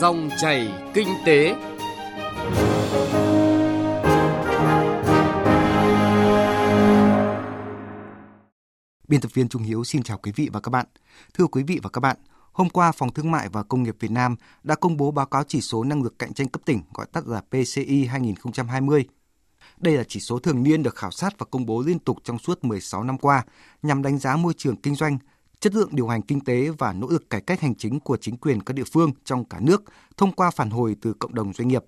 Dòng chảy kinh tế. Biên tập viên Trung Hiếu xin chào quý vị và các bạn. Thưa quý vị và các bạn, hôm qua Phòng Thương mại và Công nghiệp Việt Nam đã công bố báo cáo chỉ số năng lực cạnh tranh cấp tỉnh, gọi tắt là PCI 2020. Đây là chỉ số thường niên được khảo sát và công bố liên tục trong suốt 16 năm qua nhằm đánh giá môi trường kinh doanh, chất lượng điều hành kinh tế và nỗ lực cải cách hành chính của chính quyền các địa phương trong cả nước thông qua phản hồi từ cộng đồng doanh nghiệp.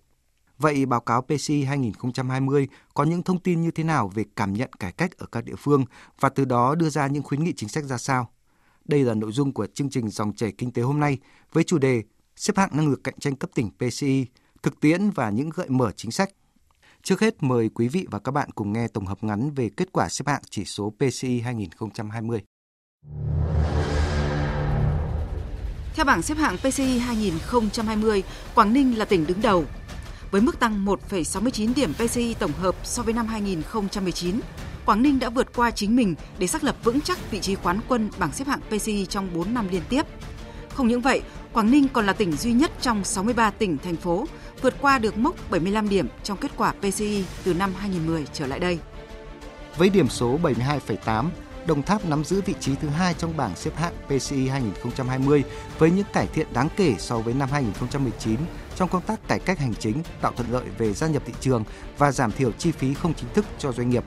Vậy báo cáo PCI 2020 có những thông tin như thế nào về cảm nhận cải cách ở các địa phương và từ đó đưa ra những khuyến nghị chính sách ra sao? Đây là nội dung của chương trình Dòng chảy kinh tế hôm nay với chủ đề xếp hạng năng lực cạnh tranh cấp tỉnh PCI, thực tiễn và những gợi mở chính sách. Trước hết mời quý vị và các bạn cùng nghe tổng hợp ngắn về kết quả xếp hạng chỉ số PCI 2020. Theo bảng xếp hạng PCI 2020, Quảng Ninh là tỉnh đứng đầu với mức tăng 1,69 điểm PCI tổng hợp so với năm 2019. Quảng Ninh đã vượt qua chính mình để xác lập vững chắc vị trí quán quân bảng xếp hạng PCI trong 4 năm liên tiếp. Không những vậy, Quảng Ninh còn là tỉnh duy nhất trong 63 tỉnh, thành phố vượt qua được mốc 75 điểm trong kết quả PCI từ năm 2010 trở lại đây. Với điểm số 72,8, Đồng Tháp nắm giữ vị trí thứ 2 trong bảng xếp hạng PCI 2020 với những cải thiện đáng kể so với năm 2019 trong công tác cải cách hành chính, tạo thuận lợi về gia nhập thị trường và giảm thiểu chi phí không chính thức cho doanh nghiệp.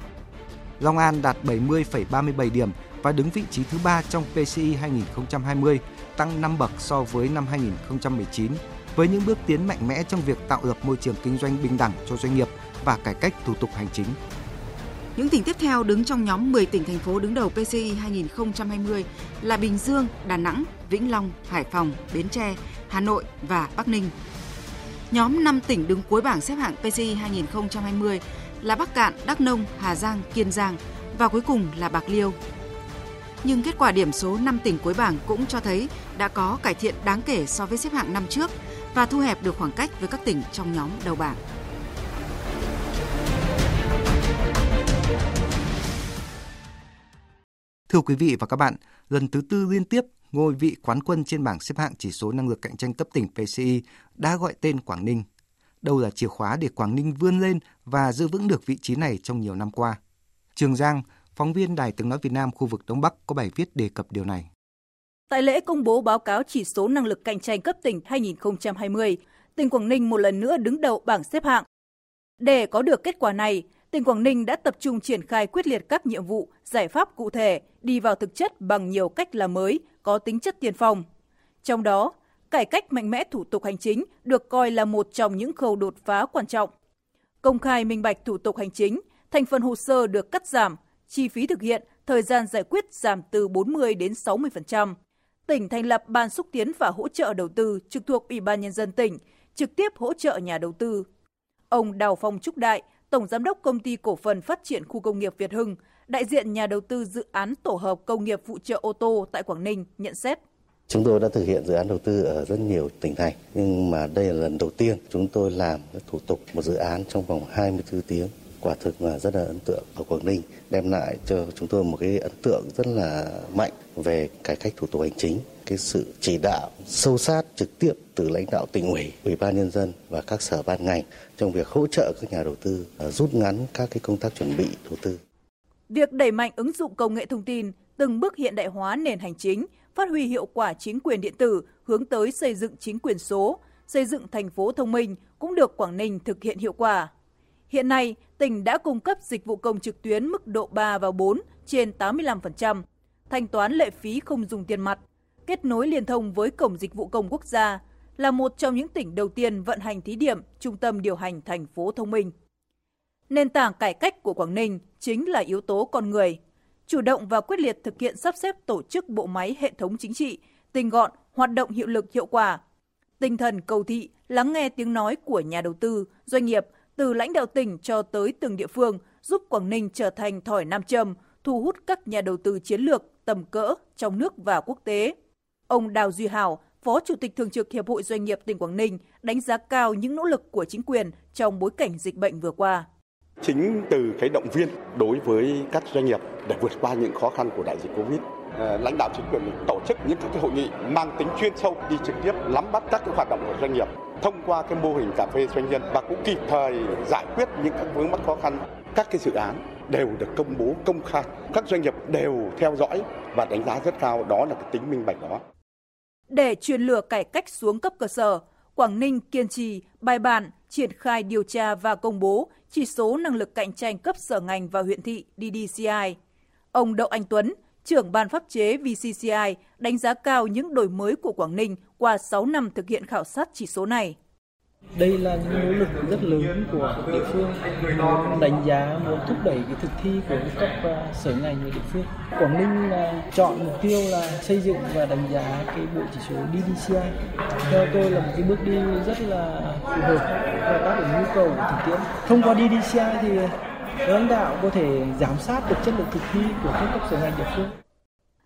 Long An đạt 70,37 điểm và đứng vị trí thứ 3 trong PCI 2020, tăng 5 bậc so với năm 2019, với những bước tiến mạnh mẽ trong việc tạo lập môi trường kinh doanh bình đẳng cho doanh nghiệp và cải cách thủ tục hành chính. Những tỉnh tiếp theo đứng trong nhóm 10 tỉnh, thành phố đứng đầu PCI 2020 là Bình Dương, Đà Nẵng, Vĩnh Long, Hải Phòng, Bến Tre, Hà Nội và Bắc Ninh. Nhóm 5 tỉnh đứng cuối bảng xếp hạng PCI 2020 là Bắc Cạn, Đắk Nông, Hà Giang, Kiên Giang và cuối cùng là Bạc Liêu. Nhưng kết quả điểm số 5 tỉnh cuối bảng cũng cho thấy đã có cải thiện đáng kể so với xếp hạng năm trước và thu hẹp được khoảng cách với các tỉnh trong nhóm đầu bảng. Thưa quý vị và các bạn, lần thứ 4 liên tiếp, ngôi vị quán quân trên bảng xếp hạng chỉ số năng lực cạnh tranh cấp tỉnh PCI đã gọi tên Quảng Ninh. Đâu là chìa khóa để Quảng Ninh vươn lên và giữ vững được vị trí này trong nhiều năm qua? Trường Giang, phóng viên Đài Tiếng nói Việt Nam khu vực Đông Bắc có bài viết đề cập điều này. Tại lễ công bố báo cáo chỉ số năng lực cạnh tranh cấp tỉnh 2020, tỉnh Quảng Ninh một lần nữa đứng đầu bảng xếp hạng. Để có được kết quả này, tỉnh Quảng Ninh đã tập trung triển khai quyết liệt các nhiệm vụ, giải pháp cụ thể, đi vào thực chất bằng nhiều cách làm mới, có tính chất tiên phong. Trong đó, cải cách mạnh mẽ thủ tục hành chính được coi là một trong những khâu đột phá quan trọng. Công khai minh bạch thủ tục hành chính, thành phần hồ sơ được cắt giảm, chi phí thực hiện, thời gian giải quyết giảm từ 40 đến 60%. Tỉnh thành lập Ban xúc tiến và hỗ trợ đầu tư trực thuộc Ủy ban Nhân dân tỉnh, trực tiếp hỗ trợ nhà đầu tư. Ông Đào Phong Trúc Đại, Tổng Giám đốc Công ty Cổ phần Phát triển Khu công nghiệp Việt Hưng, đại diện nhà đầu tư dự án tổ hợp công nghiệp phụ trợ ô tô tại Quảng Ninh nhận xét. Chúng tôi đã thực hiện dự án đầu tư ở rất nhiều tỉnh thành, nhưng mà đây là lần đầu tiên chúng tôi làm thủ tục một dự án trong vòng 24 tiếng. Quả thực là rất là ấn tượng ở Quảng Ninh, đem lại cho chúng tôi một cái ấn tượng rất là mạnh về cải cách thủ tục hành chính, cái sự chỉ đạo sâu sát trực tiếp từ lãnh đạo tỉnh ủy, Ủy ban Nhân dân và các sở ban ngành trong việc hỗ trợ các nhà đầu tư rút ngắn các cái công tác chuẩn bị đầu tư. Việc đẩy mạnh ứng dụng công nghệ thông tin, từng bước hiện đại hóa nền hành chính, phát huy hiệu quả chính quyền điện tử, hướng tới xây dựng chính quyền số, xây dựng thành phố thông minh cũng được Quảng Ninh thực hiện hiệu quả. Hiện nay, tỉnh đã cung cấp dịch vụ công trực tuyến mức độ 3 và 4 trên 85%, thanh toán lệ phí không dùng tiền mặt, kết nối liên thông với Cổng Dịch vụ Công Quốc gia, là một trong những tỉnh đầu tiên vận hành thí điểm trung tâm điều hành thành phố thông minh. Nền tảng cải cách của Quảng Ninh chính là yếu tố con người, chủ động và quyết liệt thực hiện sắp xếp tổ chức bộ máy hệ thống chính trị, tinh gọn, hoạt động hiệu lực hiệu quả. Tinh thần cầu thị, lắng nghe tiếng nói của nhà đầu tư, doanh nghiệp, từ lãnh đạo tỉnh cho tới từng địa phương giúp Quảng Ninh trở thành thỏi nam châm, thu hút các nhà đầu tư chiến lược tầm cỡ trong nước và quốc tế. Ông Đào Duy Hảo, Phó Chủ tịch Thường trực Hiệp hội Doanh nghiệp tỉnh Quảng Ninh đánh giá cao những nỗ lực của chính quyền trong bối cảnh dịch bệnh vừa qua. Chính từ cái động viên đối với các doanh nghiệp để vượt qua những khó khăn của đại dịch Covid lãnh đạo chính quyền tổ chức những các hội nghị mang tính chuyên sâu, đi trực tiếp nắm bắt các hoạt động của doanh nghiệp thông qua cái mô hình cà phê doanh nhân, và cũng kịp thời giải quyết những các vướng mắc khó khăn. Các cái dự án đều được công bố công khai, các doanh nghiệp đều theo dõi và đánh giá rất cao, đó là cái tính minh bạch đó. Để truyền lửa cải cách xuống cấp cơ sở, Quảng Ninh kiên trì, bài bản, triển khai điều tra và công bố chỉ số năng lực cạnh tranh cấp sở ngành và huyện thị DDCI. Ông Đậu Anh Tuấn, trưởng ban pháp chế VCCI, đánh giá cao những đổi mới của Quảng Ninh qua 6 năm thực hiện khảo sát chỉ số này. Đây là những nỗ lực rất lớn của các địa phương, muốn đánh giá, muốn thúc đẩy cái thực thi của các cấp sở ngành và địa phương. Quảng Ninh là chọn mục tiêu là xây dựng và đánh giá cái bộ chỉ số DDCI. Theo tôi là một cái bước đi rất là phù hợp và đáp ứng nhu cầu của thực tiễn. Thông qua DDCI thì lãnh đạo có thể giám sát được chất lượng thực thi của các cấp sở ngành địa phương.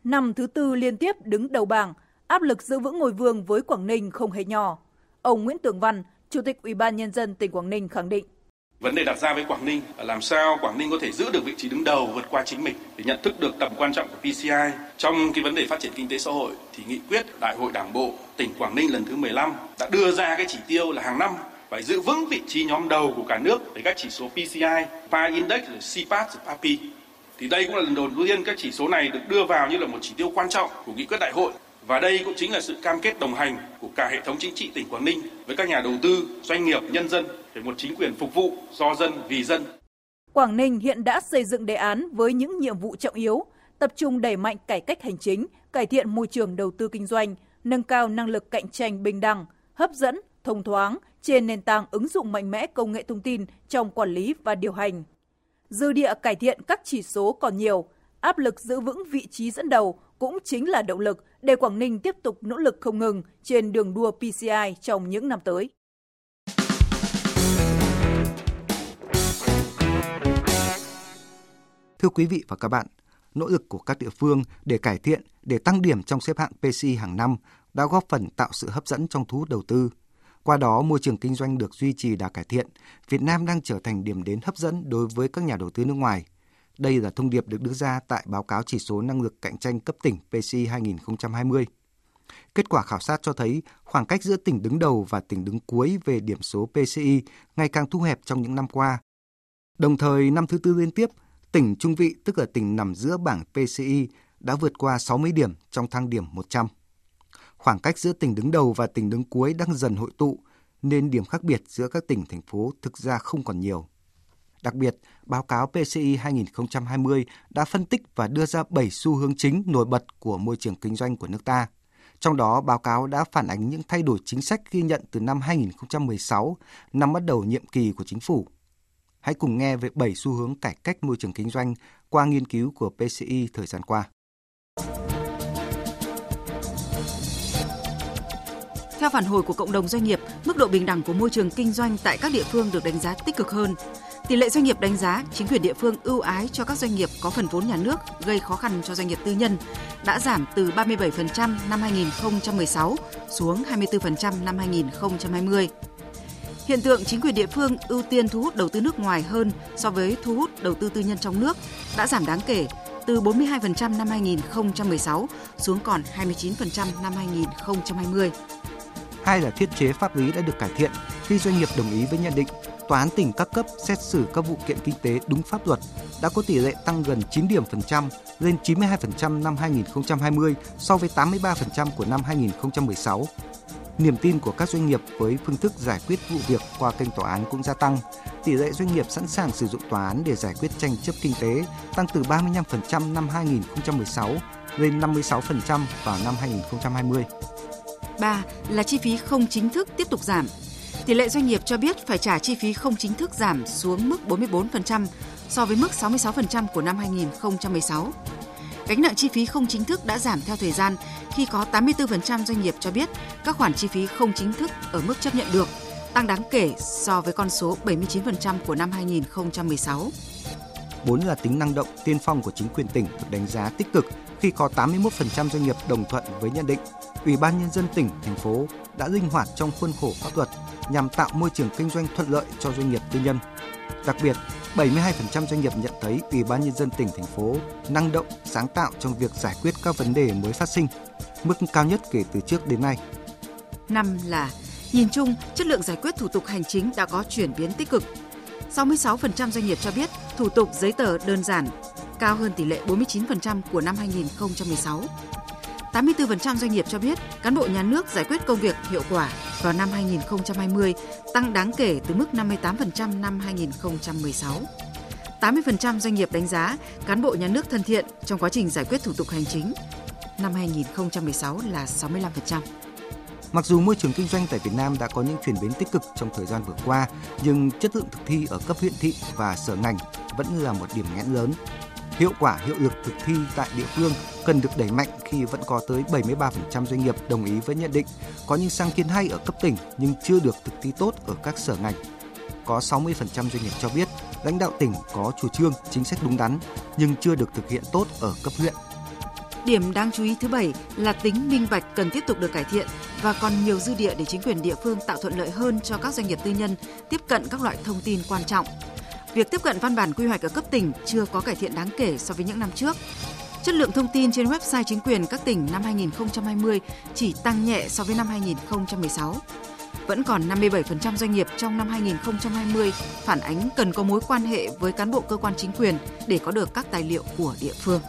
Năm thứ tư liên tiếp đứng đầu bảng, áp lực giữ vững ngôi vương với Quảng Ninh không hề nhỏ. Ông Nguyễn Tường Văn, Chủ tịch Ủy ban Nhân dân tỉnh Quảng Ninh khẳng định. Vấn đề đặt ra với Quảng Ninh là làm sao Quảng Ninh có thể giữ được vị trí đứng đầu, vượt qua chính mình để nhận thức được tầm quan trọng của PCI. Trong cái vấn đề phát triển kinh tế xã hội thì nghị quyết Đại hội Đảng bộ tỉnh Quảng Ninh lần thứ 15 đã đưa ra cái chỉ tiêu là hàng năm phải giữ vững vị trí nhóm đầu của cả nước với các chỉ số PCI, PAVI Index, CIPAS PAP. Thì đây cũng là lần đầu tiên các chỉ số này được đưa vào như là một chỉ tiêu quan trọng của nghị quyết đại hội. Và đây cũng chính là sự cam kết đồng hành của cả hệ thống chính trị tỉnh Quảng Ninh với các nhà đầu tư, doanh nghiệp, nhân dân để một chính quyền phục vụ do dân, vì dân. Quảng Ninh hiện đã xây dựng đề án với những nhiệm vụ trọng yếu, tập trung đẩy mạnh cải cách hành chính, cải thiện môi trường đầu tư kinh doanh, nâng cao năng lực cạnh tranh bình đẳng, hấp dẫn, thông thoáng trên nền tảng ứng dụng mạnh mẽ công nghệ thông tin trong quản lý và điều hành. Dư địa cải thiện các chỉ số còn nhiều, áp lực giữ vững vị trí dẫn đầu cũng chính là động lực để Quảng Ninh tiếp tục nỗ lực không ngừng trên đường đua PCI trong những năm tới. Thưa quý vị và các bạn, nỗ lực của các địa phương để cải thiện, để tăng điểm trong xếp hạng PCI hàng năm đã góp phần tạo sự hấp dẫn trong thu hút đầu tư. Qua đó, môi trường kinh doanh được duy trì đã cải thiện, Việt Nam đang trở thành điểm đến hấp dẫn đối với các nhà đầu tư nước ngoài. Đây là thông điệp được đưa ra tại báo cáo chỉ số năng lực cạnh tranh cấp tỉnh PCI 2020. Kết quả khảo sát cho thấy khoảng cách giữa tỉnh đứng đầu và tỉnh đứng cuối về điểm số PCI ngày càng thu hẹp trong những năm qua. Đồng thời, năm thứ tư liên tiếp, tỉnh trung vị, tức là tỉnh nằm giữa bảng PCI, đã vượt qua 60 điểm trong thang điểm 100. Khoảng cách giữa tỉnh đứng đầu và tỉnh đứng cuối đang dần hội tụ, nên điểm khác biệt giữa các tỉnh, thành phố thực ra không còn nhiều. Đặc biệt, báo cáo PCI 2020 đã phân tích và đưa ra 7 xu hướng chính nổi bật của môi trường kinh doanh của nước ta. Trong đó, báo cáo đã phản ánh những thay đổi chính sách ghi nhận từ năm 2016, năm bắt đầu nhiệm kỳ của chính phủ. Hãy cùng nghe về 7 xu hướng cải cách môi trường kinh doanh qua nghiên cứu của PCI thời gian qua. Theo phản hồi của cộng đồng doanh nghiệp, mức độ bình đẳng của môi trường kinh doanh tại các địa phương được đánh giá tích cực hơn. Tỷ lệ doanh nghiệp đánh giá chính quyền địa phương ưu ái cho các doanh nghiệp có phần vốn nhà nước gây khó khăn cho doanh nghiệp tư nhân đã giảm từ 37% năm 2016 xuống 24% năm 2020. Hiện tượng chính quyền địa phương ưu tiên thu hút đầu tư nước ngoài hơn so với thu hút đầu tư tư nhân trong nước đã giảm đáng kể từ 42% năm 2016 xuống còn 29% năm 2020. Hai là thiết chế pháp lý đã được cải thiện khi doanh nghiệp đồng ý với nhận định Tòa án tỉnh các cấp xét xử các vụ kiện kinh tế đúng pháp luật đã có tỷ lệ tăng gần 9 điểm phần trăm lên 92% năm 2020 so với 83% của năm 2016. Niềm tin của các doanh nghiệp với phương thức giải quyết vụ việc qua kênh tòa án cũng gia tăng. Tỷ lệ doanh nghiệp sẵn sàng sử dụng tòa án để giải quyết tranh chấp kinh tế tăng từ 35% năm 2016 lên 56% vào năm 2020. 3. Là chi phí không chính thức tiếp tục giảm. Tỷ lệ doanh nghiệp cho biết phải trả chi phí không chính thức giảm xuống mức 44% so với mức 66% của năm 2016. Gánh nặng chi phí không chính thức đã giảm theo thời gian khi có 84% doanh nghiệp cho biết các khoản chi phí không chính thức ở mức chấp nhận được, tăng đáng kể so với con số 79% của năm 2016. 4 là tính năng động tiên phong của chính quyền tỉnh được đánh giá tích cực khi có 81% doanh nghiệp đồng thuận với nhận định Ủy ban Nhân dân tỉnh, thành phố đã linh hoạt trong khuôn khổ pháp luật nhằm tạo môi trường kinh doanh thuận lợi cho doanh nghiệp tư nhân. Đặc biệt, 72% doanh nghiệp nhận thấy Ủy ban Nhân dân tỉnh, thành phố năng động, sáng tạo trong việc giải quyết các vấn đề mới phát sinh, mức cao nhất kể từ trước đến nay. 5 là, nhìn chung, chất lượng giải quyết thủ tục hành chính đã có chuyển biến tích cực. 66% doanh nghiệp cho biết thủ tục giấy tờ đơn giản, cao hơn tỷ lệ 49% của năm 2016. 84% doanh nghiệp cho biết cán bộ nhà nước giải quyết công việc hiệu quả vào năm 2020, tăng đáng kể từ mức 58% năm 2016. 80% doanh nghiệp đánh giá cán bộ nhà nước thân thiện trong quá trình giải quyết thủ tục hành chính. Năm 2016 là 65%. Mặc dù môi trường kinh doanh tại Việt Nam đã có những chuyển biến tích cực trong thời gian vừa qua, nhưng chất lượng thực thi ở cấp huyện thị và sở ngành vẫn là một điểm nghẽn lớn. Hiệu quả, hiệu lực thực thi tại địa phương cần được đẩy mạnh khi vẫn có tới 73% doanh nghiệp đồng ý với nhận định có những sáng kiến hay ở cấp tỉnh nhưng chưa được thực thi tốt ở các sở ngành. Có 60% doanh nghiệp cho biết lãnh đạo tỉnh có chủ trương, chính sách đúng đắn nhưng chưa được thực hiện tốt ở cấp huyện. Điểm đáng chú ý thứ 7 là tính minh bạch cần tiếp tục được cải thiện và còn nhiều dư địa để chính quyền địa phương tạo thuận lợi hơn cho các doanh nghiệp tư nhân tiếp cận các loại thông tin quan trọng. Việc tiếp cận văn bản quy hoạch ở cấp tỉnh chưa có cải thiện đáng kể so với những năm trước. Chất lượng thông tin trên website chính quyền các tỉnh năm 2020 chỉ tăng nhẹ so với năm 2016. Vẫn còn 57% doanh nghiệp trong năm 2020 phản ánh cần có mối quan hệ với cán bộ cơ quan chính quyền để có được các tài liệu của địa phương.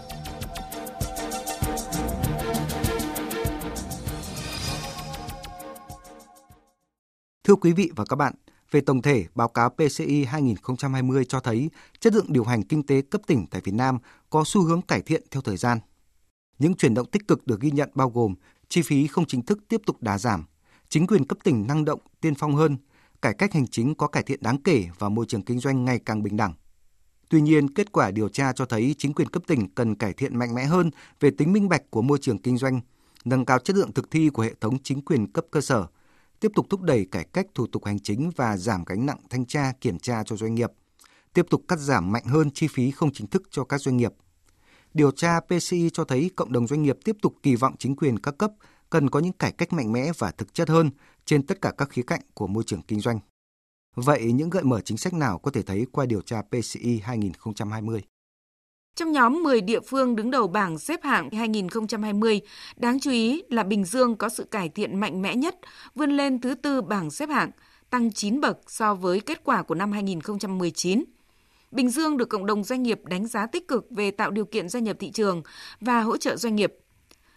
Thưa quý vị và các bạn, về tổng thể, báo cáo PCI 2020 cho thấy chất lượng điều hành kinh tế cấp tỉnh tại Việt Nam có xu hướng cải thiện theo thời gian. Những chuyển động tích cực được ghi nhận bao gồm chi phí không chính thức tiếp tục đà giảm, chính quyền cấp tỉnh năng động, tiên phong hơn, cải cách hành chính có cải thiện đáng kể và môi trường kinh doanh ngày càng bình đẳng. Tuy nhiên, kết quả điều tra cho thấy chính quyền cấp tỉnh cần cải thiện mạnh mẽ hơn về tính minh bạch của môi trường kinh doanh, nâng cao chất lượng thực thi của hệ thống chính quyền cấp cơ sở, tiếp tục thúc đẩy cải cách thủ tục hành chính và giảm gánh nặng thanh tra kiểm tra cho doanh nghiệp, tiếp tục cắt giảm mạnh hơn chi phí không chính thức cho các doanh nghiệp. Điều tra PCI cho thấy cộng đồng doanh nghiệp tiếp tục kỳ vọng chính quyền các cấp cần có những cải cách mạnh mẽ và thực chất hơn trên tất cả các khía cạnh của môi trường kinh doanh. Vậy những gợi mở chính sách nào có thể thấy qua điều tra PCI 2020? Trong nhóm 10 địa phương đứng đầu bảng xếp hạng 2020, đáng chú ý là Bình Dương có sự cải thiện mạnh mẽ nhất, vươn lên thứ tư bảng xếp hạng, tăng 9 bậc so với kết quả của năm 2019. Bình Dương được cộng đồng doanh nghiệp đánh giá tích cực về tạo điều kiện gia nhập thị trường và hỗ trợ doanh nghiệp.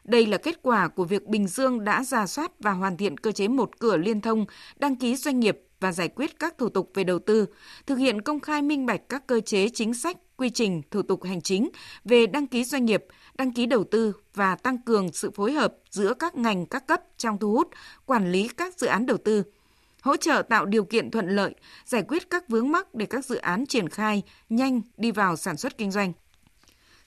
Đây là kết quả của việc Bình Dương đã rà soát và hoàn thiện cơ chế một cửa liên thông, đăng ký doanh nghiệp và giải quyết các thủ tục về đầu tư, thực hiện công khai minh bạch các cơ chế chính sách, quy trình, thủ tục hành chính về đăng ký doanh nghiệp, đăng ký đầu tư và tăng cường sự phối hợp giữa các ngành các cấp trong thu hút, quản lý các dự án đầu tư, hỗ trợ tạo điều kiện thuận lợi, giải quyết các vướng mắc để các dự án triển khai nhanh đi vào sản xuất kinh doanh.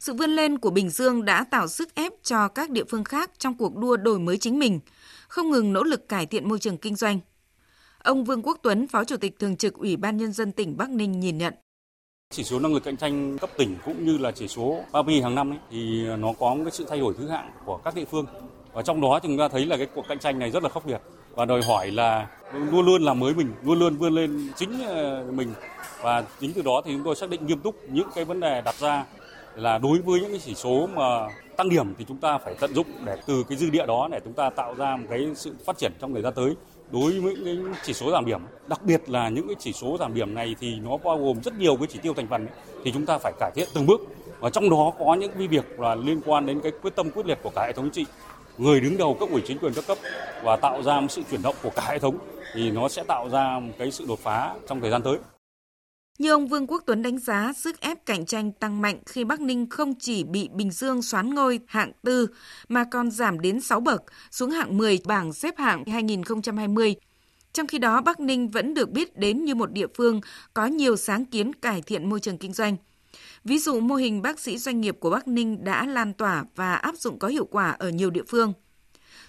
Sự vươn lên của Bình Dương đã tạo sức ép cho các địa phương khác trong cuộc đua đổi mới chính mình, không ngừng nỗ lực cải thiện môi trường kinh doanh. Ông Vương Quốc Tuấn, Phó Chủ tịch Thường trực Ủy ban Nhân dân tỉnh Bắc Ninh nhìn nhận. Chỉ số năng lực cạnh tranh cấp tỉnh cũng như là chỉ số PAVI hàng năm thì nó có một cái sự thay đổi thứ hạng của các địa phương. Và trong đó chúng ta thấy là cái cuộc cạnh tranh này rất là khốc liệt và đòi hỏi là luôn luôn làm mới mình, luôn luôn vươn lên chính mình. Và chính từ đó thì chúng tôi xác định nghiêm túc những cái vấn đề đặt ra là đối với những cái chỉ số mà tăng điểm thì chúng ta phải tận dụng để từ cái dư địa đó để chúng ta tạo ra một cái sự phát triển trong thời gian tới. Đối với những chỉ số giảm điểm, đặc biệt là những cái chỉ số giảm điểm này thì nó bao gồm rất nhiều cái chỉ tiêu thành phần ấy, thì chúng ta phải cải thiện từng bước. Và trong đó có những cái việc là liên quan đến cái quyết tâm quyết liệt của cả hệ thống chính trị, người đứng đầu cấp ủy chính quyền các cấp và tạo ra một sự chuyển động của cả hệ thống thì nó sẽ tạo ra một cái sự đột phá trong thời gian tới. Như ông Vương Quốc Tuấn đánh giá, sức ép cạnh tranh tăng mạnh khi Bắc Ninh không chỉ bị Bình Dương soán ngôi hạng 4 mà còn giảm đến 6 bậc, xuống hạng 10 bảng xếp hạng 2020. Trong khi đó, Bắc Ninh vẫn được biết đến như một địa phương có nhiều sáng kiến cải thiện môi trường kinh doanh. Ví dụ mô hình bác sĩ doanh nghiệp của Bắc Ninh đã lan tỏa và áp dụng có hiệu quả ở nhiều địa phương.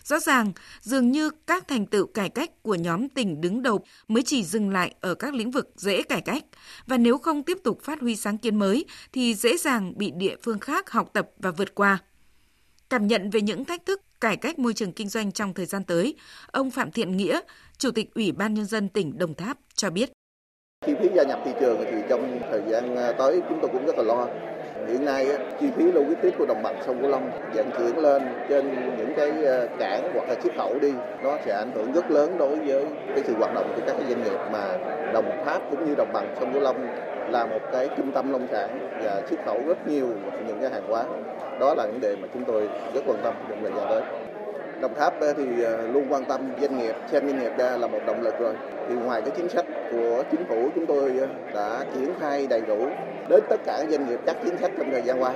Rõ ràng, dường như các thành tựu cải cách của nhóm tỉnh đứng đầu mới chỉ dừng lại ở các lĩnh vực dễ cải cách, và nếu không tiếp tục phát huy sáng kiến mới thì dễ dàng bị địa phương khác học tập và vượt qua. Cảm nhận về những thách thức cải cách môi trường kinh doanh trong thời gian tới, ông Phạm Thiện Nghĩa, Chủ tịch Ủy ban Nhân dân tỉnh Đồng Tháp cho biết. Chi phí gia nhập thị trường thì trong thời gian tới chúng tôi cũng rất là lo. Hiện nay chi phí logistics của đồng bằng sông Cửu Long vận chuyển lên trên những cái cảng hoặc là xuất khẩu đi, nó sẽ ảnh hưởng rất lớn đối với cái sự hoạt động của các doanh nghiệp mà Đồng Tháp cũng như đồng bằng sông Cửu Long là một cái trung tâm nông sản và xuất khẩu rất nhiều những cái hàng hóa. Đó là vấn đề mà chúng tôi rất quan tâm trong thời gian tới. Đồng Tháp thì luôn quan tâm doanh nghiệp, xem doanh nghiệp ra là một động lực rồi. Thì ngoài cái chính sách của chính phủ chúng tôi đã triển khai đầy đủ đến tất cả doanh nghiệp các chính sách trong thời gian qua.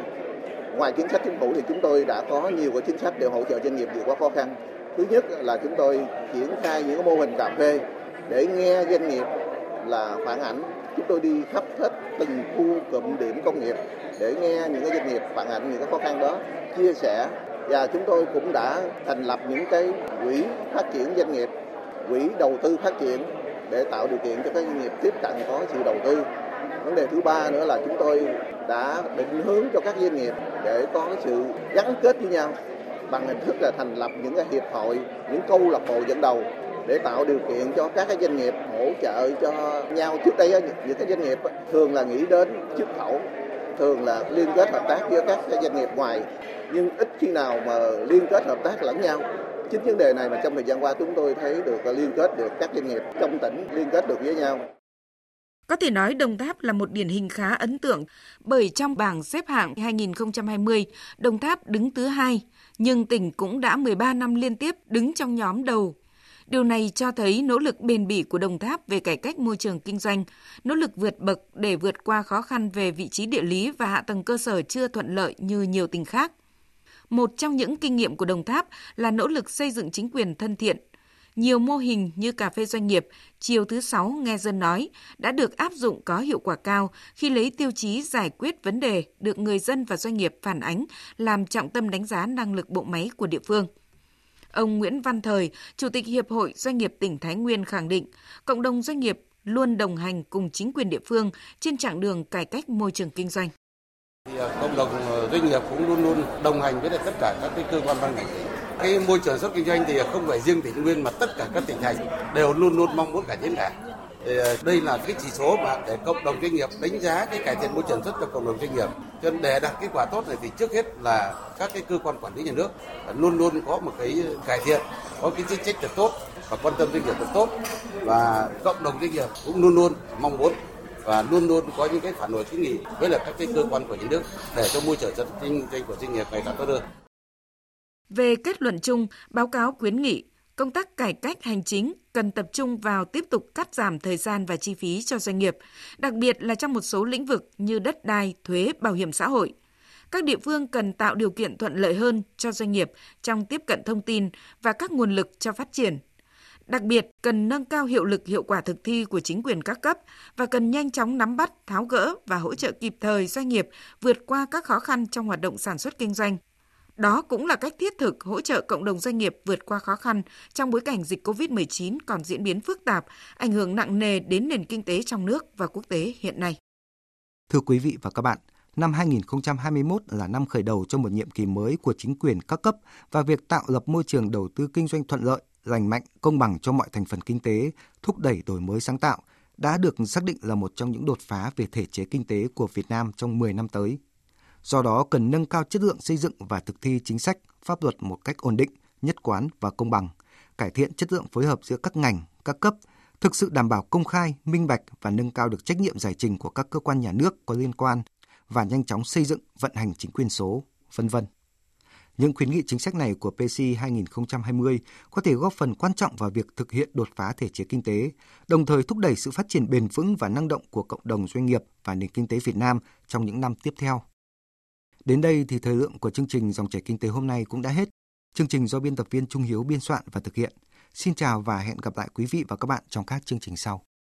Ngoài chính sách chính phủ thì chúng tôi đã có nhiều cái chính sách để hỗ trợ doanh nghiệp vượt qua khó khăn. Thứ nhất là chúng tôi triển khai những mô hình cà phê để nghe doanh nghiệp là phản ảnh. Chúng tôi đi khắp hết từng khu cụm điểm công nghiệp để nghe những cái doanh nghiệp phản ảnh những cái khó khăn đó, chia sẻ. Và chúng tôi cũng đã thành lập những cái quỹ phát triển doanh nghiệp, quỹ đầu tư phát triển để tạo điều kiện cho các doanh nghiệp tiếp cận có sự đầu tư. Vấn đề thứ ba nữa là chúng tôi đã định hướng cho các doanh nghiệp để có sự gắn kết với nhau bằng hình thức là thành lập những cái hiệp hội, những câu lạc bộ dẫn đầu để tạo điều kiện cho các cái doanh nghiệp hỗ trợ cho nhau. Trước đây những cái doanh nghiệp thường là nghĩ đến xuất khẩu, thường là liên kết hợp tác với các doanh nghiệp ngoài, nhưng ít khi nào mà liên kết hợp tác lẫn nhau. Chính vấn đề này mà trong thời gian qua chúng tôi thấy được liên kết được các doanh nghiệp trong tỉnh liên kết được với nhau. Có thể nói Đồng Tháp là một điển hình khá ấn tượng bởi trong bảng xếp hạng 2020, Đồng Tháp đứng thứ 2, nhưng tỉnh cũng đã 13 năm liên tiếp đứng trong nhóm đầu. Điều này cho thấy nỗ lực bền bỉ của Đồng Tháp về cải cách môi trường kinh doanh, nỗ lực vượt bậc để vượt qua khó khăn về vị trí địa lý và hạ tầng cơ sở chưa thuận lợi như nhiều tỉnh khác. Một trong những kinh nghiệm của Đồng Tháp là nỗ lực xây dựng chính quyền thân thiện. Nhiều mô hình như cà phê doanh nghiệp, chiều thứ 6 nghe dân nói đã được áp dụng có hiệu quả cao khi lấy tiêu chí giải quyết vấn đề được người dân và doanh nghiệp phản ánh làm trọng tâm đánh giá năng lực bộ máy của địa phương. Ông Nguyễn Văn Thời, Chủ tịch Hiệp hội Doanh nghiệp tỉnh Thái Nguyên khẳng định, cộng đồng doanh nghiệp luôn đồng hành cùng chính quyền địa phương trên chặng đường cải cách môi trường kinh doanh. Cộng đồng doanh nghiệp cũng luôn luôn đồng hành với tất cả các cơ quan ban ngành. Cái môi trường xuất kinh doanh thì không phải riêng tỉnh Nguyên mà tất cả các tỉnh thành đều luôn luôn mong muốn cải thiện cả. Thì đây là cái chỉ số mà để cộng đồng doanh nghiệp đánh giá cái cải thiện môi trường xuất cho cộng đồng doanh nghiệp. Cho nên để đạt kết quả tốt này thì trước hết là các cái cơ quan quản lý nhà nước luôn luôn có một cái cải thiện, có cái chính sách thật tốt và quan tâm doanh nghiệp thật tốt, và cộng đồng doanh nghiệp cũng luôn luôn mong muốn và luôn luôn có những cái phản hồi kiến nghị với các cái cơ quan của nhà nước để cho môi trường xuất kinh doanh của doanh nghiệp ngày càng tốt hơn. Về kết luận chung, báo cáo khuyến nghị công tác cải cách hành chính cần tập trung vào tiếp tục cắt giảm thời gian và chi phí cho doanh nghiệp, đặc biệt là trong một số lĩnh vực như đất đai, thuế, bảo hiểm xã hội. Các địa phương cần tạo điều kiện thuận lợi hơn cho doanh nghiệp trong tiếp cận thông tin và các nguồn lực cho phát triển. Đặc biệt, cần nâng cao hiệu lực hiệu quả thực thi của chính quyền các cấp và cần nhanh chóng nắm bắt, tháo gỡ và hỗ trợ kịp thời doanh nghiệp vượt qua các khó khăn trong hoạt động sản xuất kinh doanh. Đó cũng là cách thiết thực hỗ trợ cộng đồng doanh nghiệp vượt qua khó khăn trong bối cảnh dịch COVID-19 còn diễn biến phức tạp, ảnh hưởng nặng nề đến nền kinh tế trong nước và quốc tế hiện nay. Thưa quý vị và các bạn, năm 2021 là năm khởi đầu cho một nhiệm kỳ mới của chính quyền các cấp và việc tạo lập môi trường đầu tư kinh doanh thuận lợi, lành mạnh, công bằng cho mọi thành phần kinh tế, thúc đẩy đổi mới sáng tạo đã được xác định là một trong những đột phá về thể chế kinh tế của Việt Nam trong 10 năm tới. Do đó cần nâng cao chất lượng xây dựng và thực thi chính sách, pháp luật một cách ổn định, nhất quán và công bằng, cải thiện chất lượng phối hợp giữa các ngành, các cấp, thực sự đảm bảo công khai, minh bạch và nâng cao được trách nhiệm giải trình của các cơ quan nhà nước có liên quan và nhanh chóng xây dựng, vận hành chính quyền số, v.v. Những khuyến nghị chính sách này của PCI 2020 có thể góp phần quan trọng vào việc thực hiện đột phá thể chế kinh tế, đồng thời thúc đẩy sự phát triển bền vững và năng động của cộng đồng doanh nghiệp và nền kinh tế Việt Nam trong những năm tiếp theo. Đến đây thì thời lượng của chương trình Dòng chảy kinh tế hôm nay cũng đã hết. Chương trình do biên tập viên Trung Hiếu biên soạn và thực hiện. Xin chào và hẹn gặp lại quý vị và các bạn trong các chương trình sau.